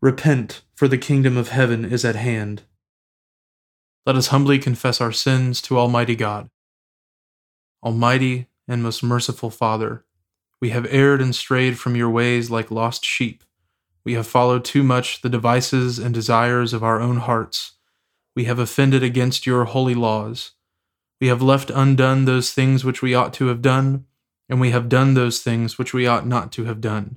Repent, for the kingdom of heaven is at hand. Let us humbly confess our sins to Almighty God. Almighty and most merciful Father, we have erred and strayed from your ways like lost sheep. We have followed too much the devices and desires of our own hearts. We have offended against your holy laws. We have left undone those things which we ought to have done, and we have done those things which we ought not to have done.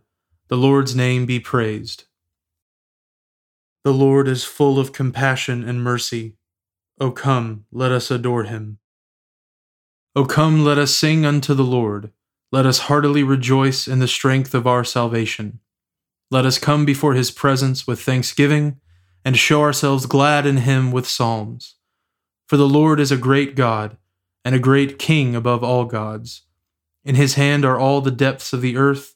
The Lord's name be praised. The Lord is full of compassion and mercy. O come, let us adore him. O come, let us sing unto the Lord. Let us heartily rejoice in the strength of our salvation. Let us come before his presence with thanksgiving, and show ourselves glad in him with psalms. For the Lord is a great God, and a great King above all gods. In his hand are all the depths of the earth,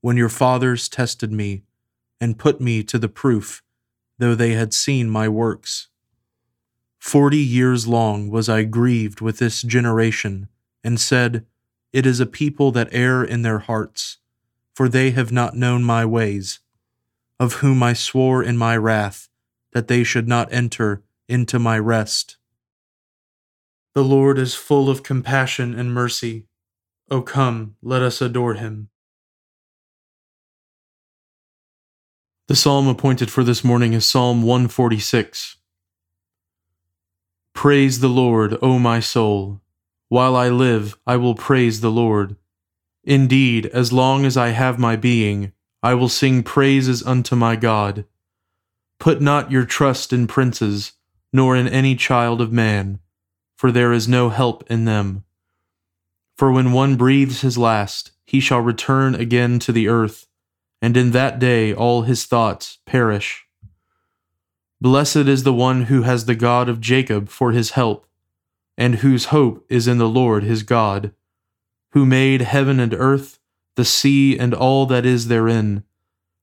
when your fathers tested me, and put me to the proof, though they had seen my works. 40 years long was I grieved with this generation, and said, It is a people that err in their hearts, for they have not known my ways, of whom I swore in my wrath, that they should not enter into my rest. The Lord is full of compassion and mercy. O come, let us adore him. The psalm appointed for this morning is Psalm 146. Praise the Lord, O my soul. While I live, I will praise the Lord. Indeed, as long as I have my being, I will sing praises unto my God. Put not your trust in princes, nor in any child of man, for there is no help in them. For when one breathes his last, he shall return again to the earth, and in that day all his thoughts perish. Blessed is the one who has the God of Jacob for his help, and whose hope is in the Lord his God, who made heaven and earth, the sea and all that is therein,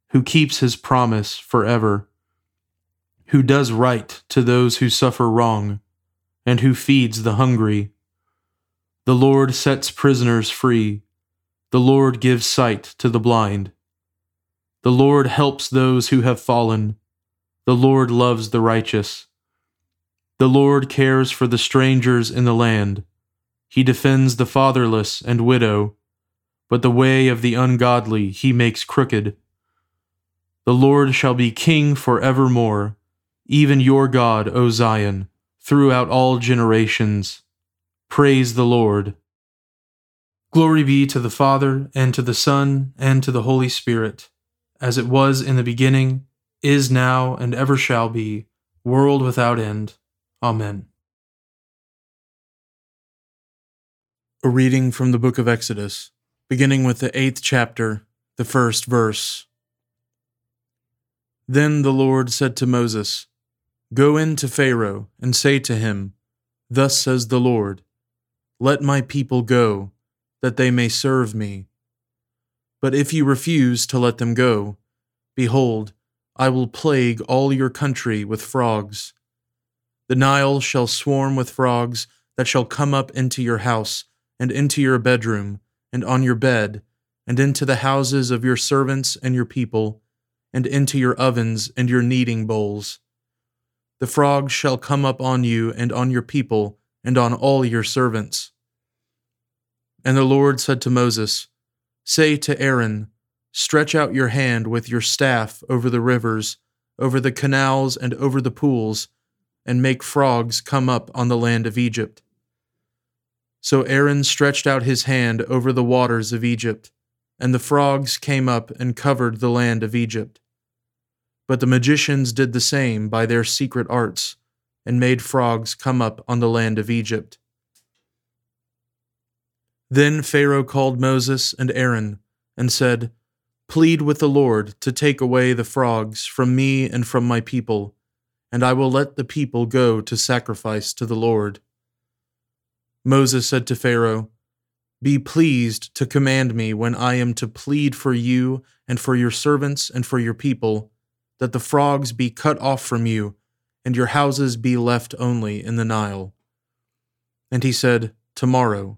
who keeps his promise forever, who does right to those who suffer wrong, and who feeds the hungry. The Lord sets prisoners free. The Lord gives sight to the blind. The Lord helps those who have fallen. The Lord loves the righteous. The Lord cares for the strangers in the land. He defends the fatherless and widow, but the way of the ungodly he makes crooked. The Lord shall be king forevermore, even your God, O Zion, throughout all generations. Praise the Lord. Glory be to the Father, and to the Son, and to the Holy Spirit, as it was in the beginning, is now, and ever shall be, world without end. Amen. A reading from the book of Exodus, beginning with the 8th chapter, the 1st verse. Then the Lord said to Moses, "Go in to Pharaoh and say to him, 'Thus says the Lord, let my people go, that they may serve me.' But if you refuse to let them go, behold, I will plague all your country with frogs. The Nile shall swarm with frogs that shall come up into your house, and into your bedroom, and on your bed, and into the houses of your servants and your people, and into your ovens and your kneading bowls. The frogs shall come up on you and on your people, and on all your servants." And the Lord said to Moses, "Say to Aaron, stretch out your hand with your staff over the rivers, over the canals and over the pools, and make frogs come up on the land of Egypt." So Aaron stretched out his hand over the waters of Egypt, and the frogs came up and covered the land of Egypt. But the magicians did the same by their secret arts, and made frogs come up on the land of Egypt. Then Pharaoh called Moses and Aaron, and said, "Plead with the Lord to take away the frogs from me and from my people, and I will let the people go to sacrifice to the Lord." Moses said to Pharaoh, "Be pleased to command me when I am to plead for you and for your servants and for your people, that the frogs be cut off from you, and your houses be left only in the Nile." And he said, "Tomorrow."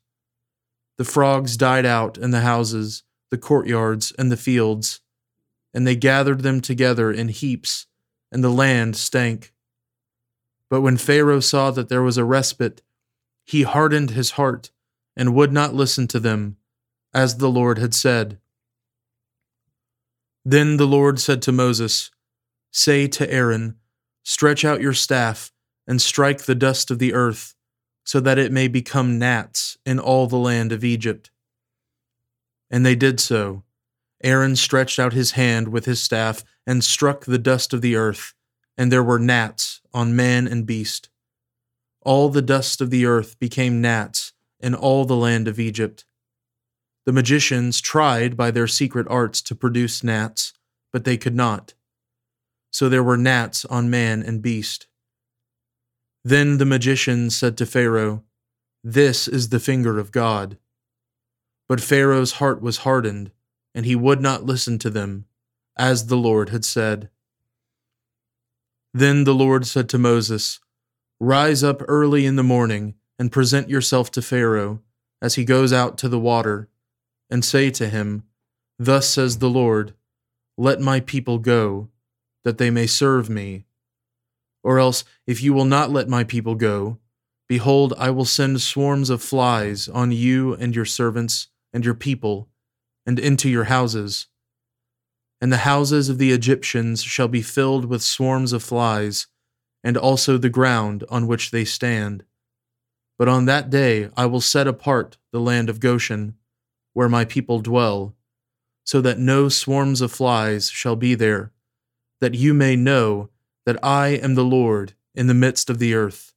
The frogs died out in the houses, the courtyards, and the fields, and they gathered them together in heaps, and the land stank. But when Pharaoh saw that there was a respite, he hardened his heart and would not listen to them, as the Lord had said. Then the Lord said to Moses, "Say to Aaron, stretch out your staff and strike the dust of the earth, so that it may become gnats in all the land of Egypt." And they did so. Aaron stretched out his hand with his staff and struck the dust of the earth, and there were gnats on man and beast. All the dust of the earth became gnats in all the land of Egypt. The magicians tried by their secret arts to produce gnats, but they could not. So there were gnats on man and beast. Then the magicians said to Pharaoh, "This is the finger of God." But Pharaoh's heart was hardened, and he would not listen to them, as the Lord had said. Then the Lord said to Moses, "Rise up early in the morning and present yourself to Pharaoh as he goes out to the water, and say to him, 'Thus says the Lord, let my people go, that they may serve me. Or else, if you will not let my people go, behold, I will send swarms of flies on you and your servants and your people, and into your houses. And the houses of the Egyptians shall be filled with swarms of flies, and also the ground on which they stand. But on that day I will set apart the land of Goshen, where my people dwell, so that no swarms of flies shall be there, that you may know that I am the Lord in the midst of the earth.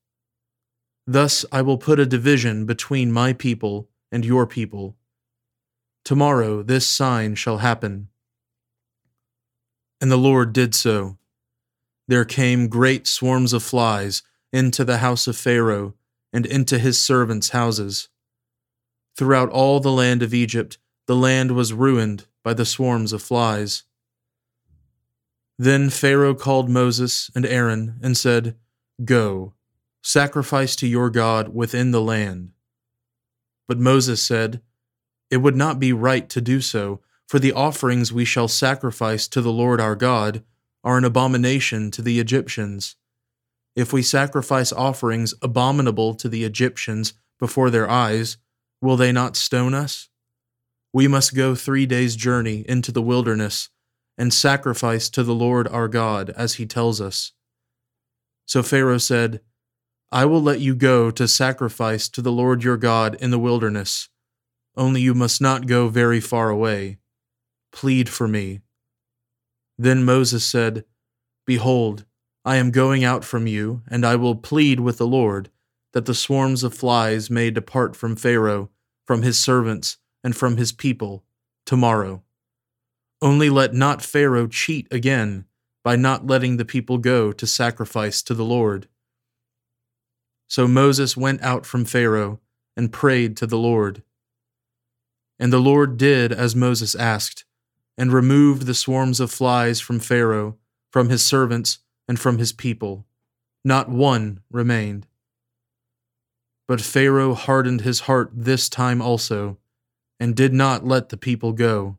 Thus I will put a division between my people and your people. Tomorrow this sign shall happen." And the Lord did so. There came great swarms of flies into the house of Pharaoh and into his servants' houses. Throughout all the land of Egypt, the land was ruined by the swarms of flies. Then Pharaoh called Moses and Aaron and said, "Go, sacrifice to your God within the land." But Moses said, "It would not be right to do so, for the offerings we shall sacrifice to the Lord our God are an abomination to the Egyptians. If we sacrifice offerings abominable to the Egyptians before their eyes, will they not stone us? We must go 3 days' journey into the wilderness and sacrifice to the Lord our God, as he tells us. So Pharaoh said, I will let you go to sacrifice to the Lord your God in the wilderness, only you must not go very far away. Plead for me. Then Moses said, Behold, I am going out from you, and I will plead with the Lord, that the swarms of flies may depart from Pharaoh, from his servants, and from his people, tomorrow. Only let not Pharaoh cheat again, by not letting the people go to sacrifice to the Lord. So Moses went out from Pharaoh, and prayed to the Lord. And the Lord did as Moses asked, and removed the swarms of flies from Pharaoh, from his servants, and from his people. Not one remained. But Pharaoh hardened his heart this time also, and did not let the people go.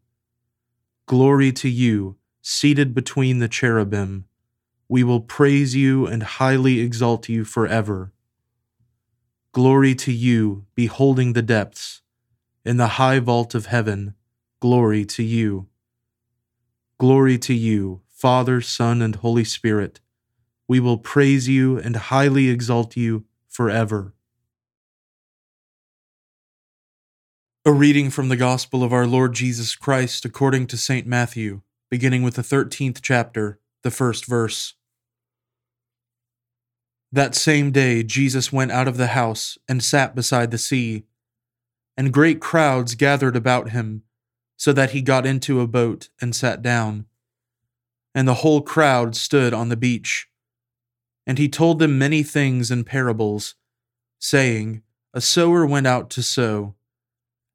Glory to you, seated between the cherubim. We will praise you and highly exalt you forever. Glory to you, beholding the depths. In the high vault of heaven, glory to you. Glory to you, Father, Son, and Holy Spirit. We will praise you and highly exalt you forever. A reading from the Gospel of our Lord Jesus Christ according to St. Matthew, beginning with the 13th chapter, the first verse. That same day Jesus went out of the house and sat beside the sea, and great crowds gathered about him, so that he got into a boat and sat down. And the whole crowd stood on the beach. And he told them many things in parables, saying, A sower went out to sow.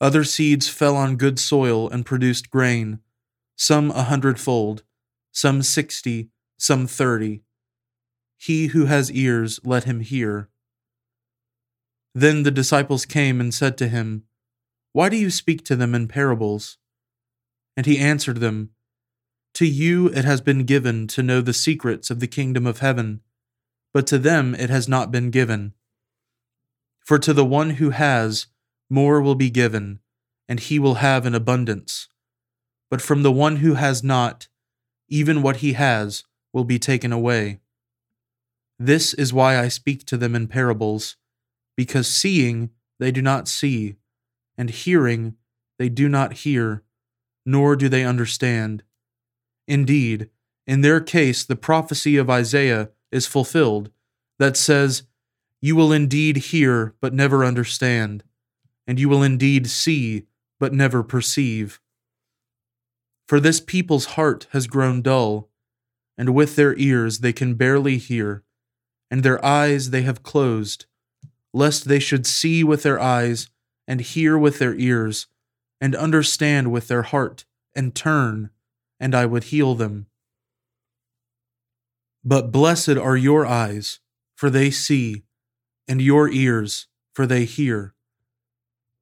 Other seeds fell on good soil and produced grain, some 100-fold, some 60, some 30. He who has ears, let him hear. Then the disciples came and said to him, Why do you speak to them in parables? And he answered them, To you it has been given to know the secrets of the kingdom of heaven, but to them it has not been given. For to the one who has, more will be given, and he will have an abundance. But from the one who has not, even what he has will be taken away. This is why I speak to them in parables, because seeing they do not see, and hearing they do not hear, nor do they understand. Indeed, in their case the prophecy of Isaiah is fulfilled, that says, You will indeed hear, but never understand. And you will indeed see, but never perceive. For this people's heart has grown dull, and with their ears they can barely hear, and their eyes they have closed, lest they should see with their eyes, and hear with their ears, and understand with their heart, and turn, and I would heal them. But blessed are your eyes, for they see, and your ears, for they hear.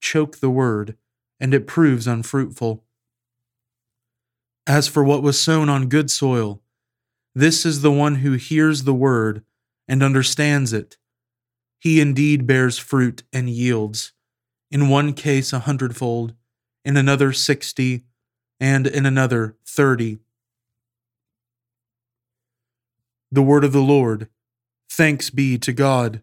choke the word, and it proves unfruitful. As for what was sown on good soil, this is the one who hears the word and understands it. He indeed bears fruit and yields, in one case 100-fold, in another 60, and in another 30. The word of the Lord. Thanks be to God.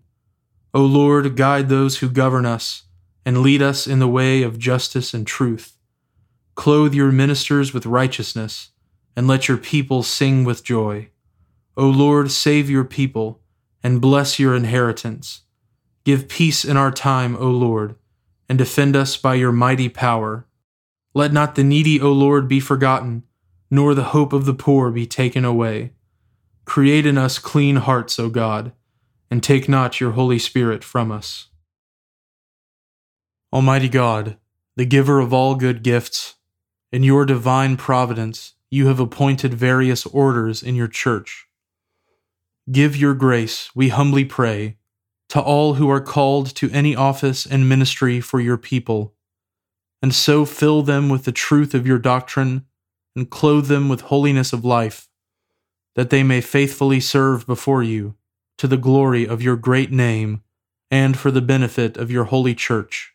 O Lord, guide those who govern us, and lead us in the way of justice and truth. Clothe your ministers with righteousness, and let your people sing with joy. O Lord, save your people, and bless your inheritance. Give peace in our time, O Lord, and defend us by your mighty power. Let not the needy, O Lord, be forgotten, nor the hope of the poor be taken away. Create in us clean hearts, O God, and take not your Holy Spirit from us. Almighty God, the giver of all good gifts, in your divine providence you have appointed various orders in your church. Give your grace, we humbly pray, to all who are called to any office and ministry for your people, and so fill them with the truth of your doctrine and clothe them with holiness of life, that they may faithfully serve before you, to the glory of your great name and for the benefit of your holy church.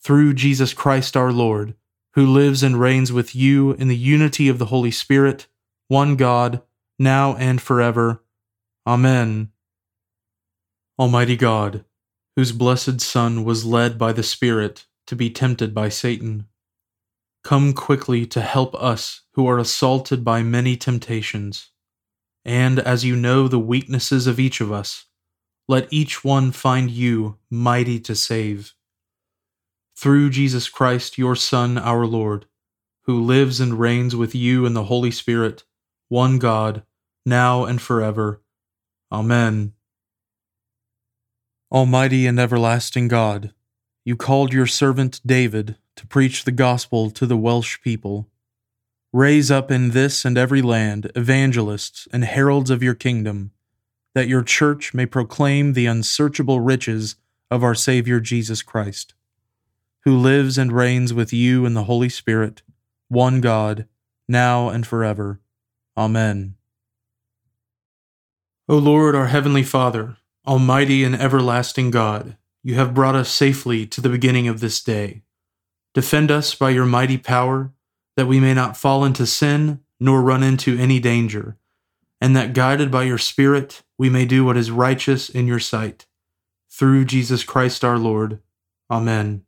through Jesus Christ our Lord, who lives and reigns with you in the unity of the Holy Spirit, one God, now and forever. Amen. Almighty God, whose blessed Son was led by the Spirit to be tempted by Satan, come quickly to help us who are assaulted by many temptations. And as you know the weaknesses of each of us, let each one find you mighty to save. Through Jesus Christ, your Son, our Lord, who lives and reigns with you in the Holy Spirit, one God, now and forever. Amen. Almighty and everlasting God, you called your servant David to preach the gospel to the Welsh people. Raise up in this and every land evangelists and heralds of your kingdom, that your church may proclaim the unsearchable riches of our Savior Jesus Christ, who lives and reigns with you in the Holy Spirit, one God, now and forever. Amen. O Lord, our Heavenly Father, Almighty and everlasting God, you have brought us safely to the beginning of this day. Defend us by your mighty power, that we may not fall into sin nor run into any danger, and that guided by your Spirit we may do what is righteous in your sight. Through Jesus Christ our Lord. Amen.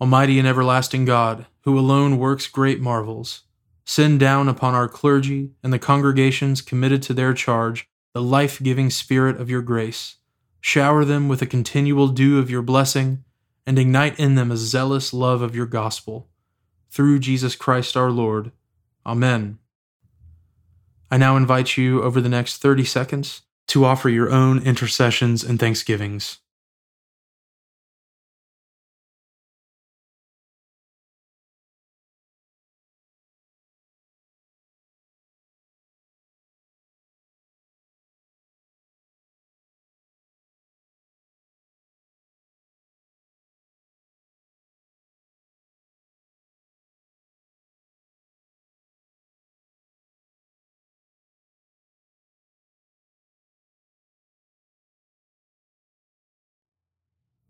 Almighty and everlasting God, who alone works great marvels, send down upon our clergy and the congregations committed to their charge the life-giving Spirit of your grace. Shower them with a continual dew of your blessing, and ignite in them a zealous love of your gospel. Through Jesus Christ our Lord. Amen. I now invite you over the next 30 seconds to offer your own intercessions and thanksgivings.